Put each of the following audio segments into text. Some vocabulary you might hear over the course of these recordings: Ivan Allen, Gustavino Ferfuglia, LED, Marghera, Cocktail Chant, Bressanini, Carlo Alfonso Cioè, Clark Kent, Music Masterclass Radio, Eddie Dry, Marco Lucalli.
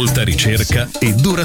molta ricerca e dura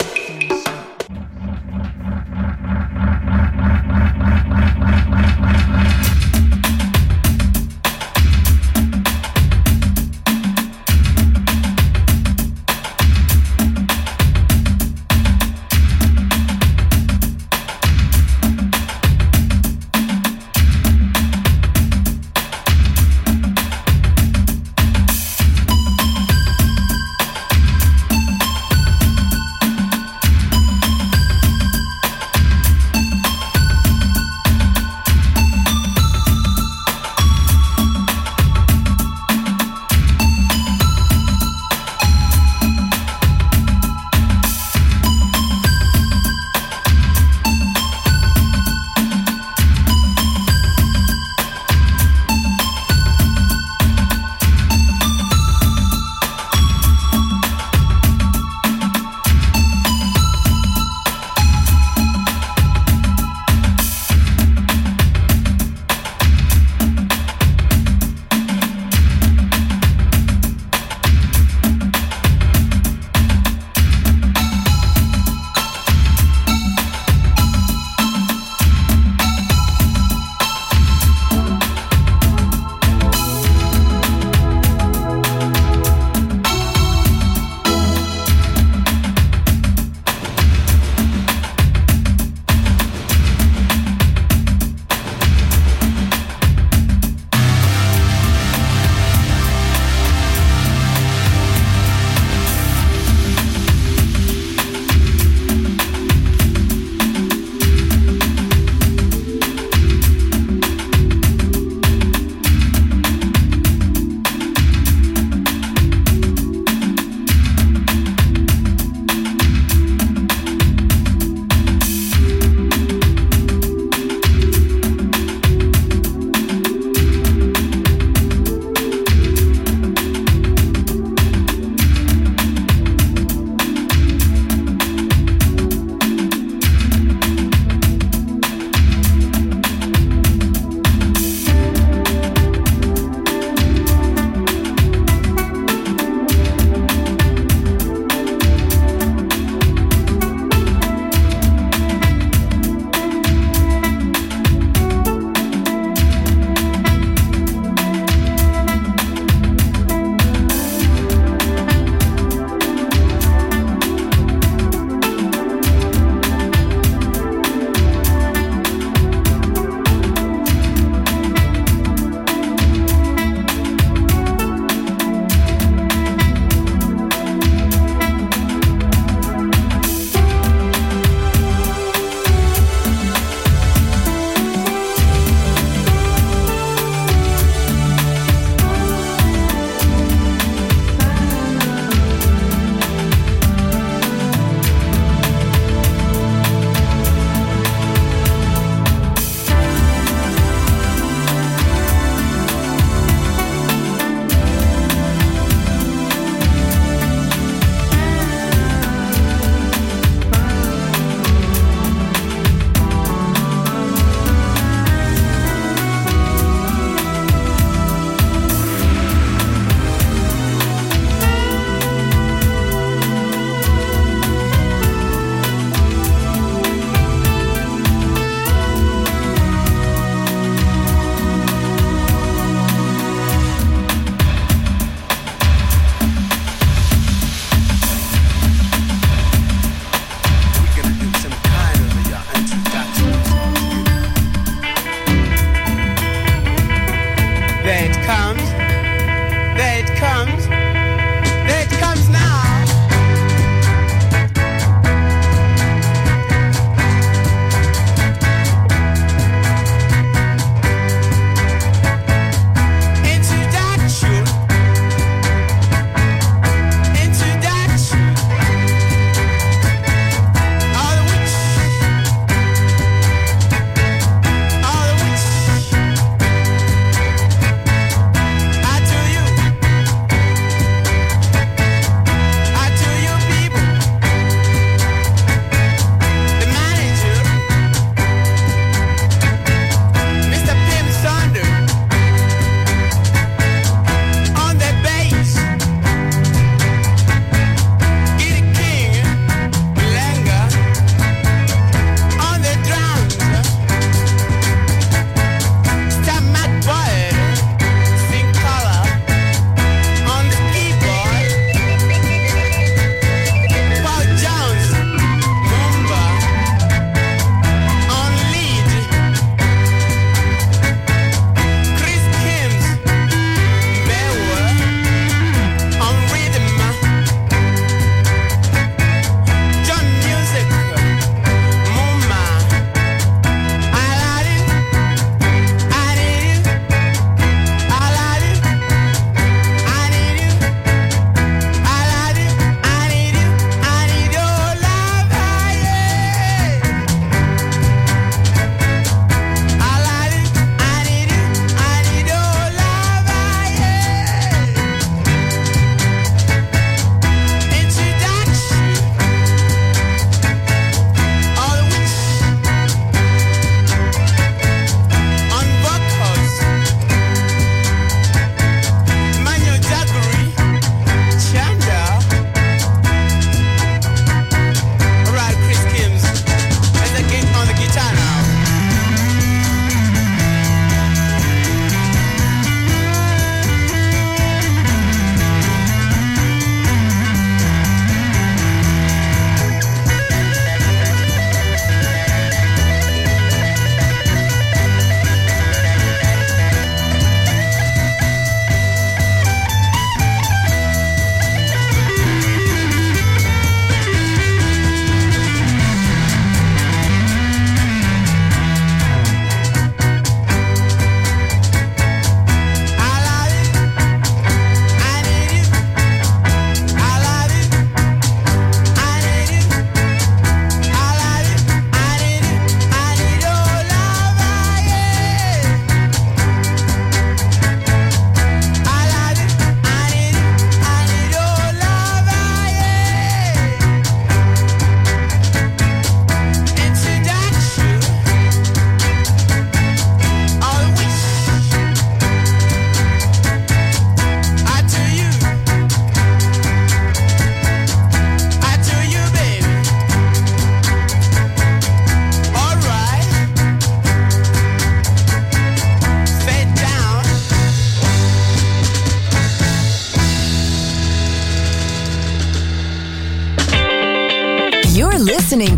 listening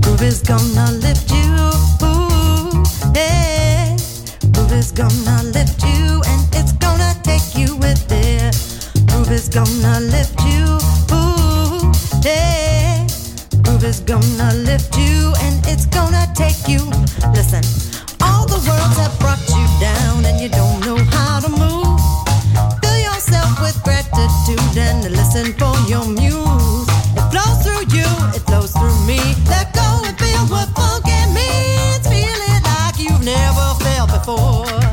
Groove is gonna lift you. Ooh, yeah. Groove is gonna lift you, and it's gonna take you with it. Groove is gonna lift you. Ooh, yeah. Groove is gonna lift you, and it's gonna take you. Listen, all the worlds have brought you down, and you don't know how to move. Fill yourself with gratitude and listen for your muse. It flows through you, it flows through me. Let go and feel what funk it means. Feel it like you've never felt before.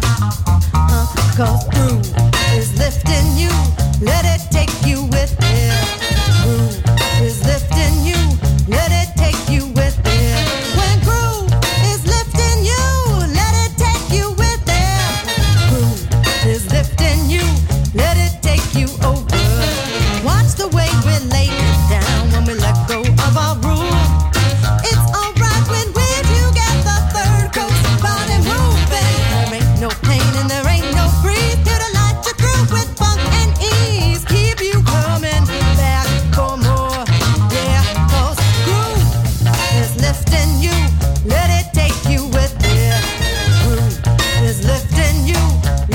'Cause groove is lifting you. Let it take you with it. Groove is lifting you. Let it take you with it. When groove is lifting you, let it take you with it. Groove is lifting you. Let it take you over. Watch the way we lay it down when we let go of our rules. It's alright when we're together. Third coast, body moving. There ain't no pain and there ain't no breeze. To the light you groove with funk and ease. Keep you coming back for more. Yeah, 'cause groove is lifting you. Let it take you with it. Groove is lifting you.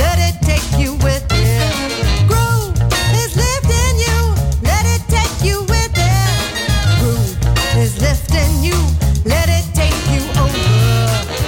Let it take you with it. Groove is lifting you. Let it take you with it. Groove is lifting you. Let it take you over.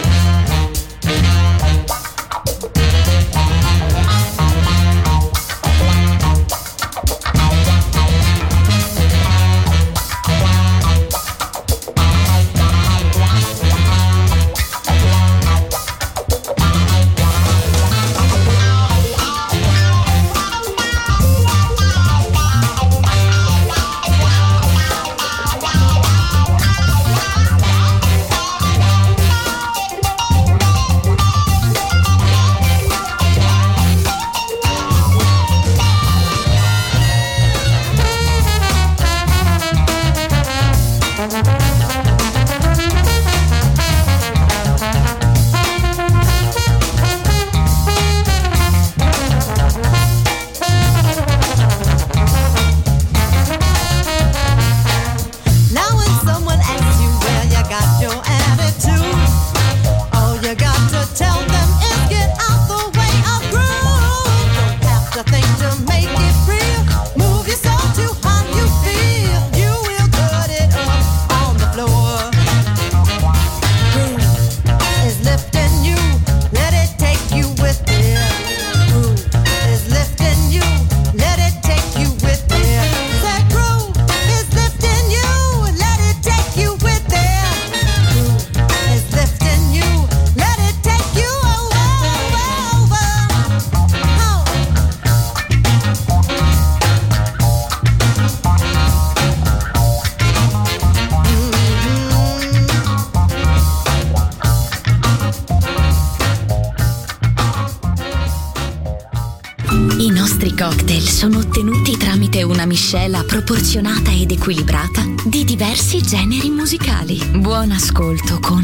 Miscela proporzionata ed equilibrata di diversi generi musicali. Buon ascolto con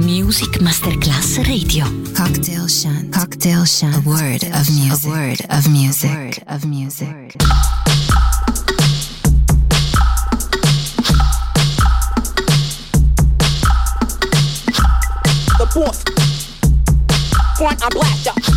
Music Masterclass Radio. Cocktail Chant. Cocktail Chant. A word of music. A word of music. A word of music. The fourth point I blacked out.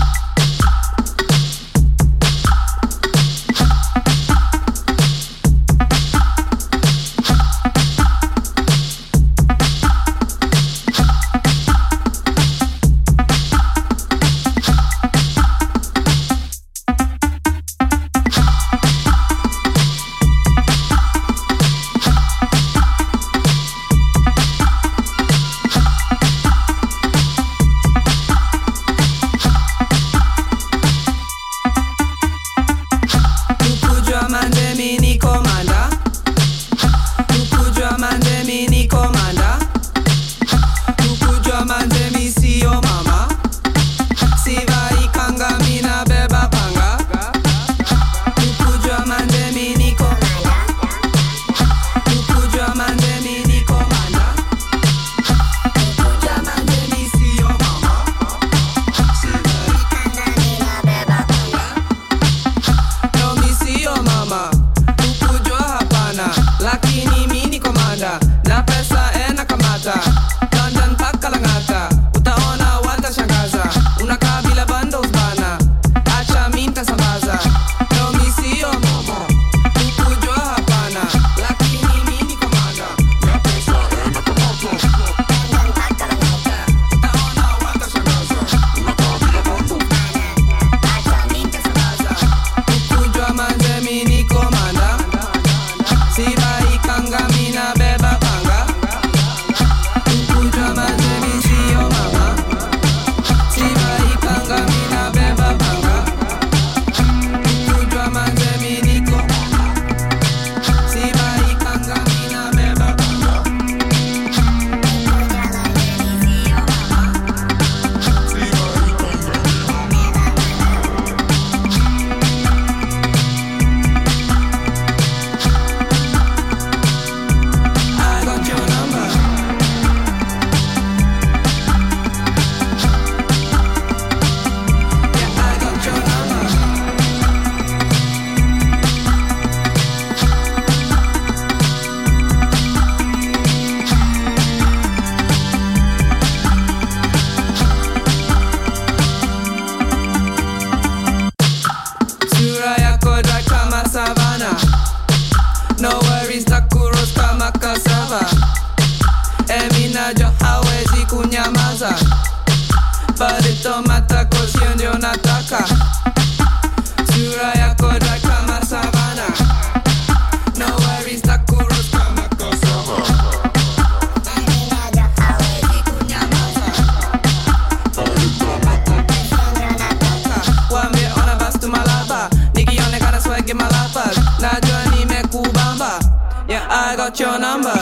I got your number.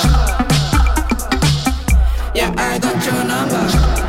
Yeah, I got your number.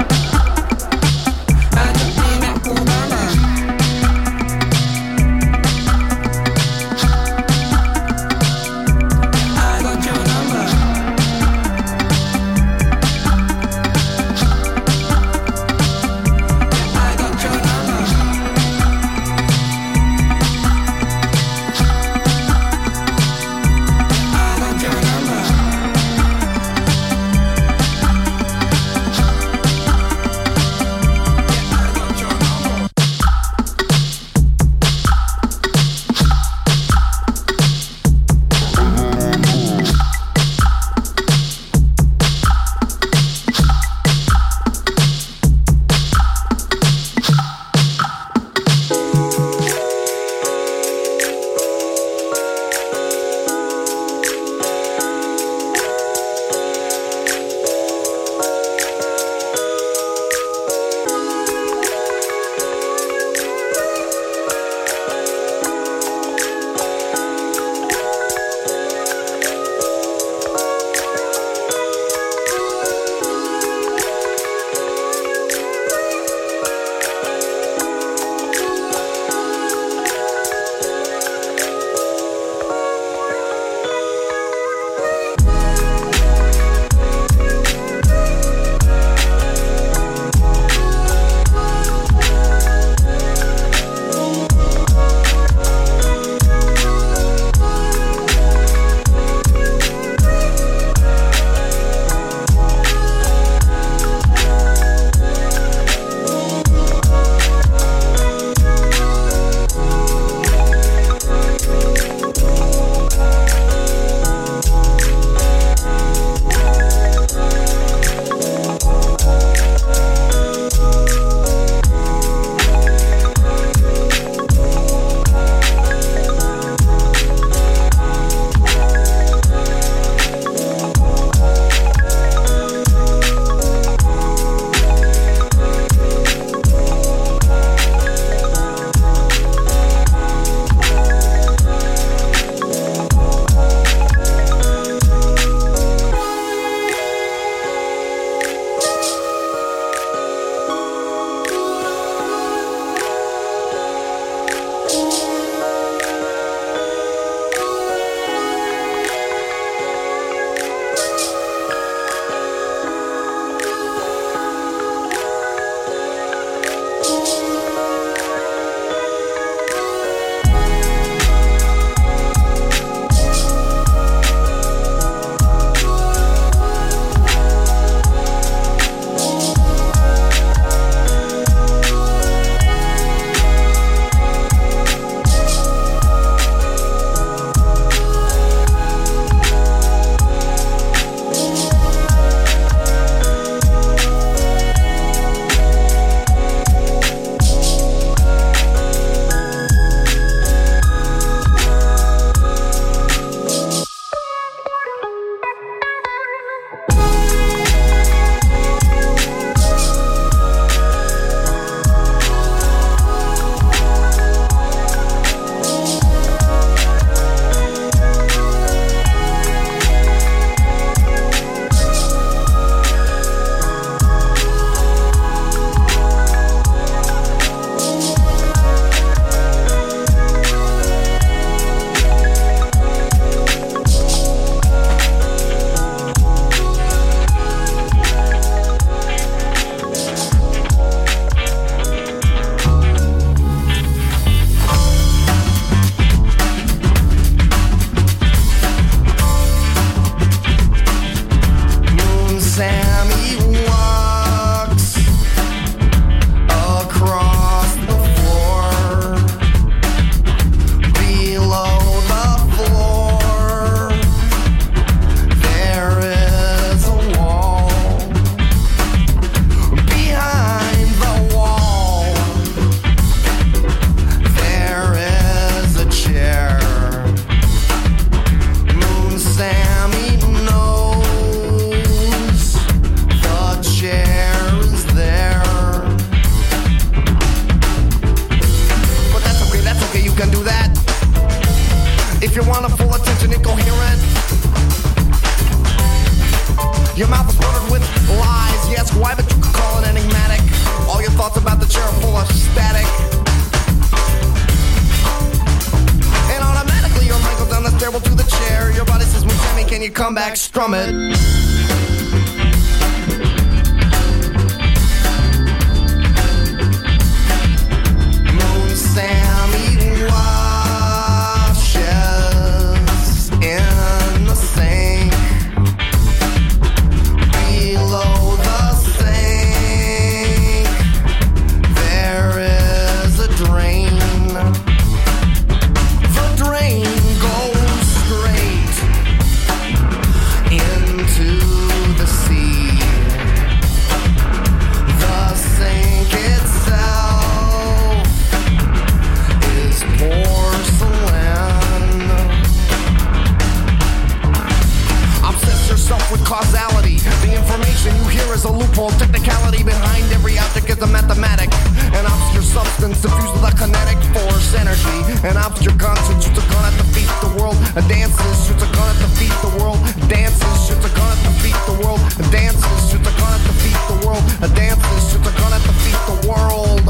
Your mouth is littered with lies. You ask why, but you can call it enigmatic. All your thoughts about the chair are full of static. And automatically your mind goes down the stairwell to the chair. Your body says, Mutemi, can you come back, strum it? Moon Sam eating washes in the sink. Below the sink there is a drain. The drain goes straight into the sea. The sink itself is porcelain. Obsess yourself with causality. The information you hear is a loophole. Technicality behind every object is a mathematic. An obscure substance diffused with a kinetic force energy. An obscure concept shoots a gun at the feet the world. A dances shoots a gun at the feet the world. Dances shoots a gun at the feet the world. Dances shoots a gun at the feet the world. Dances shoots a gun at the feet the world.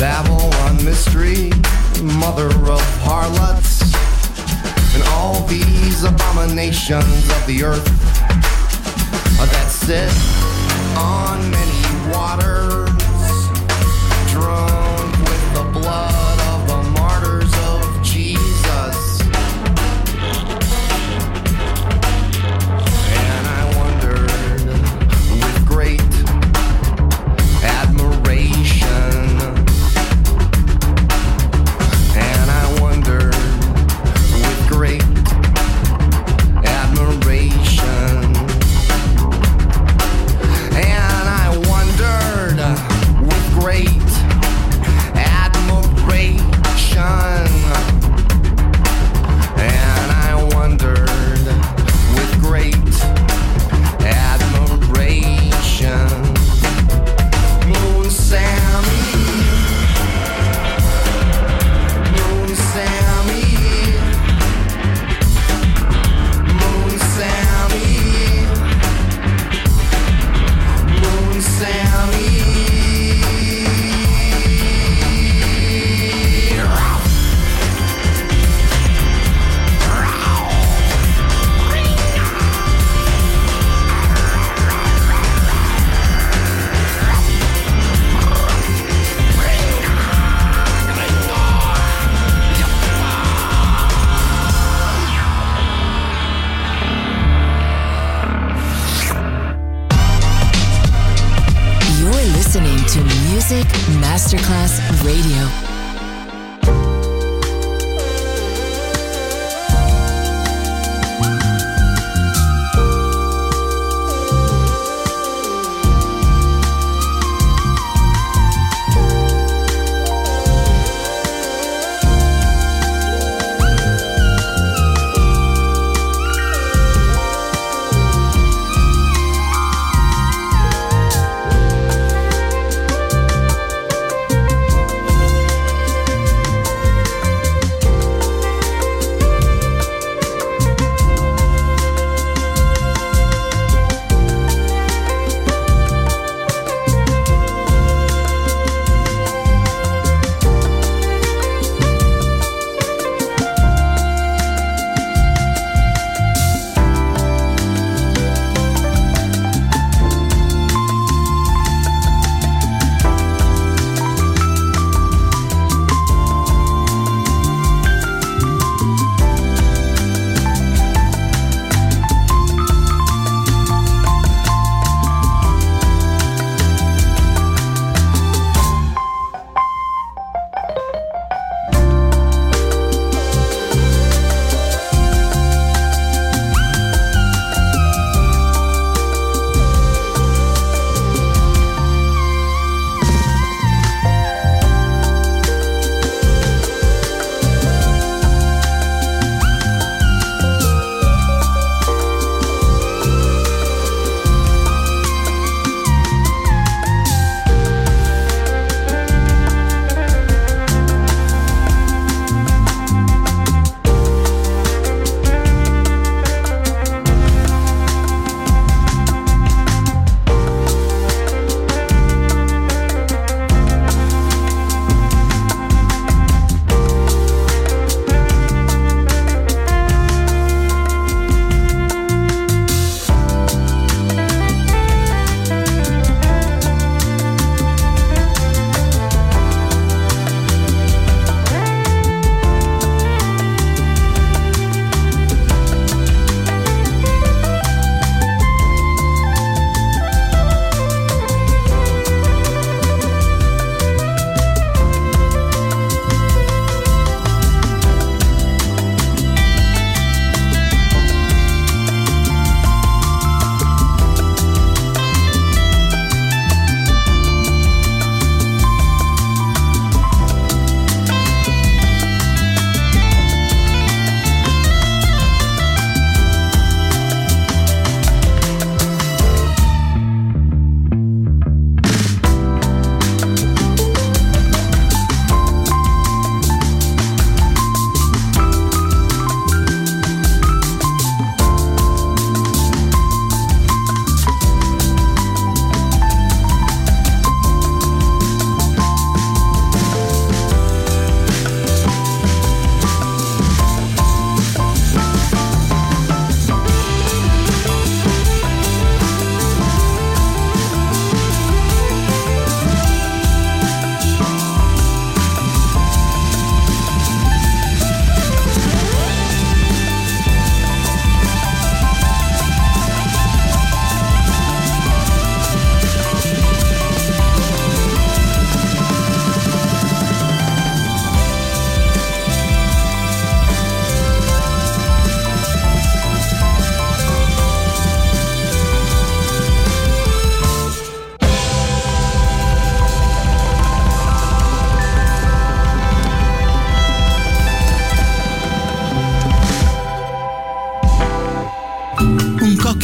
Babylon mystery, mother of harlots. And all these abominations of the earth that sit on many waters, drunk with the blood of the martyrs of Jesus. And I wondered with great admiration. And I wondered great admiration. And I wondered with great admiration. And I wondered with great admiration. Moon Sammy. Moon Sammy. Music Masterclass Radio.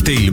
cocktail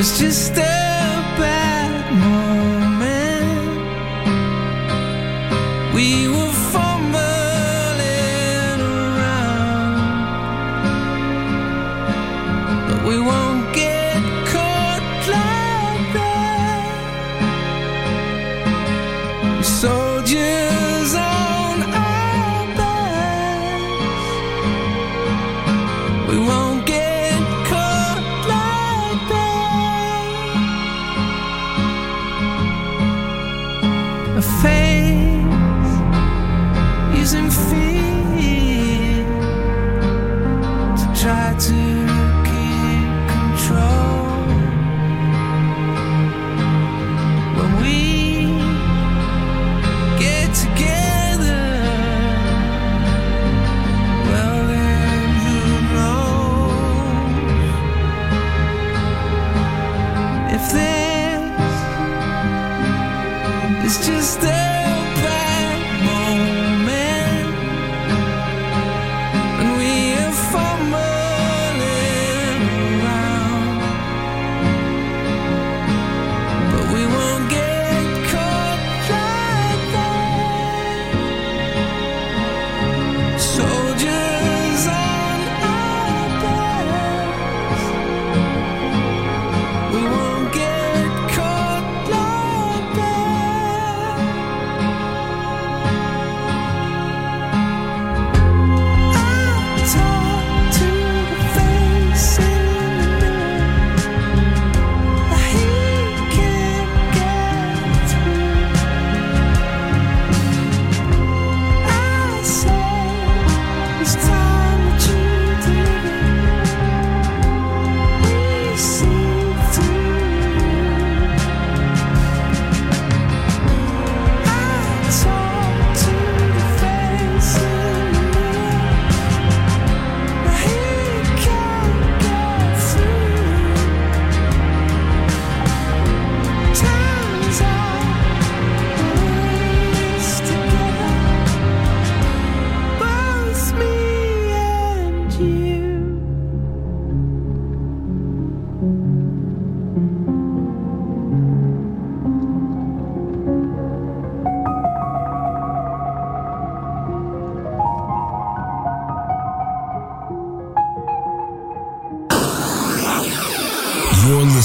was just a bad moment. We were fumbling around, but we won't get caught like that. We're soldiers on our backs. We won't.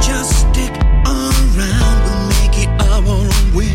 Just stick around, we'll make it our own way.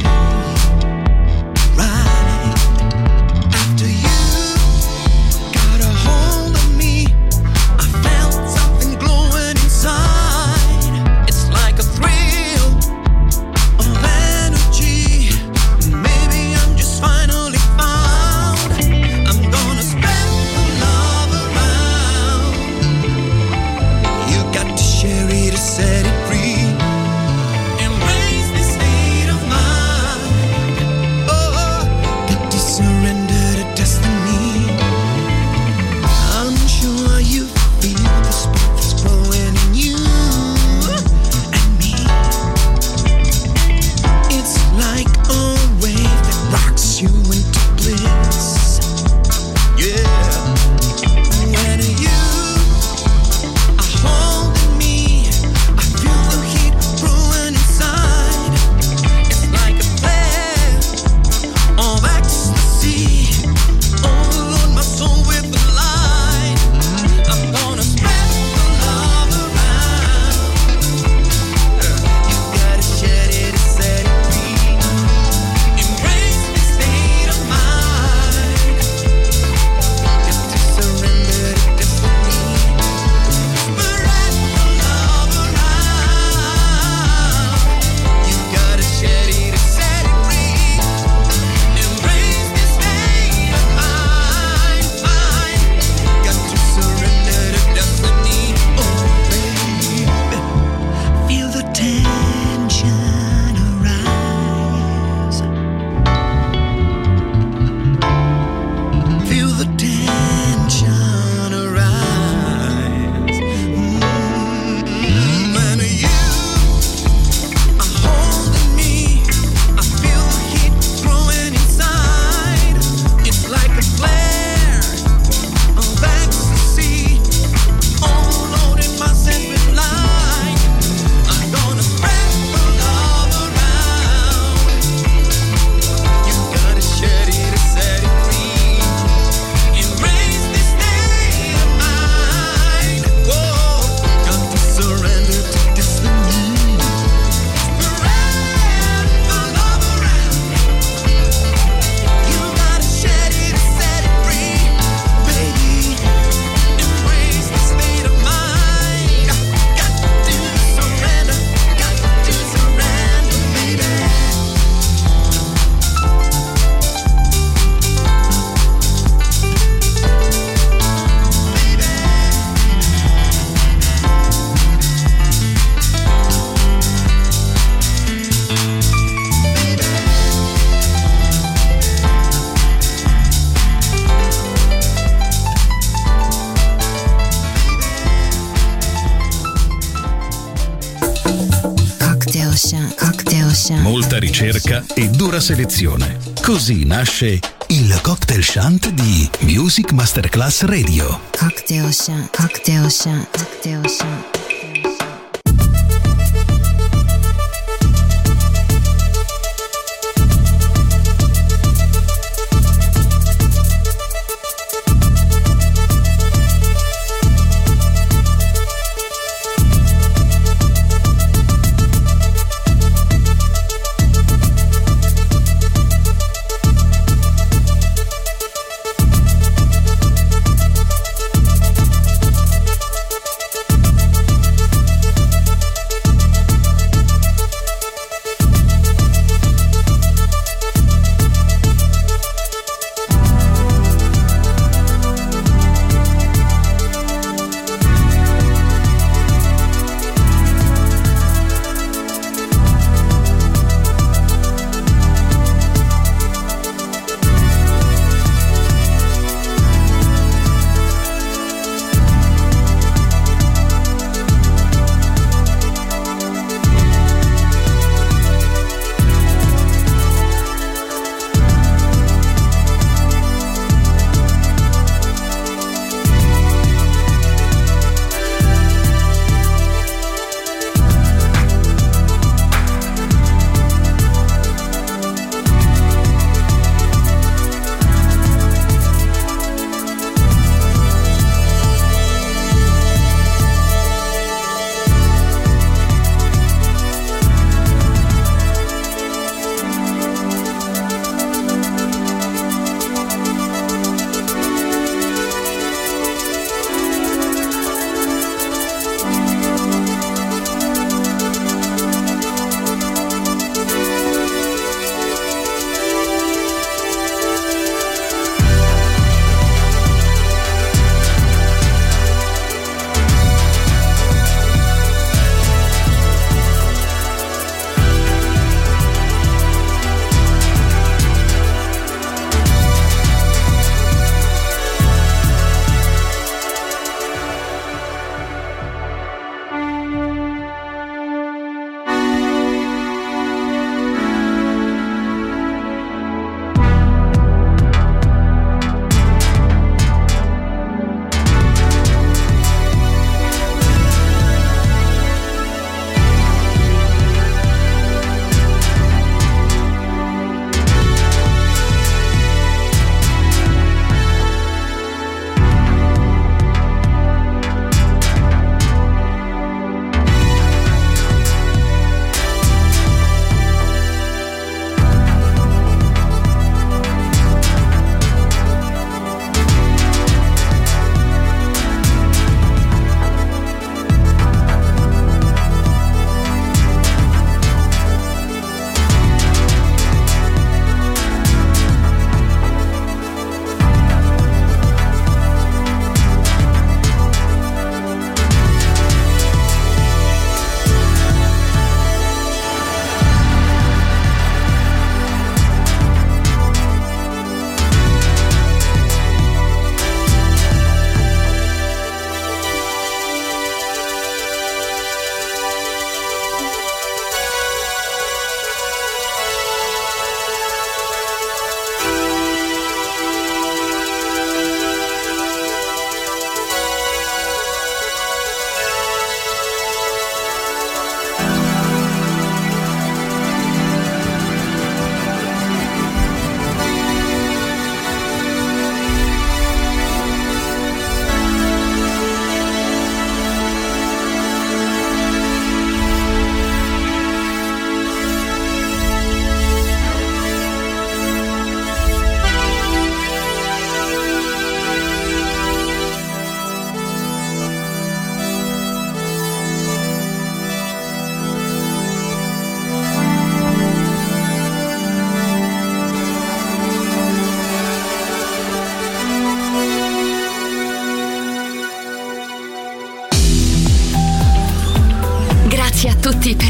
Chant. Molta ricerca e dura selezione. Così nasce il Cocktail Chant di Music Masterclass Radio. Cocktail Chant, Cocktail Chant, Cocktail Chant.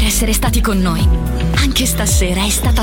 Essere stati con noi. Anche stasera è stata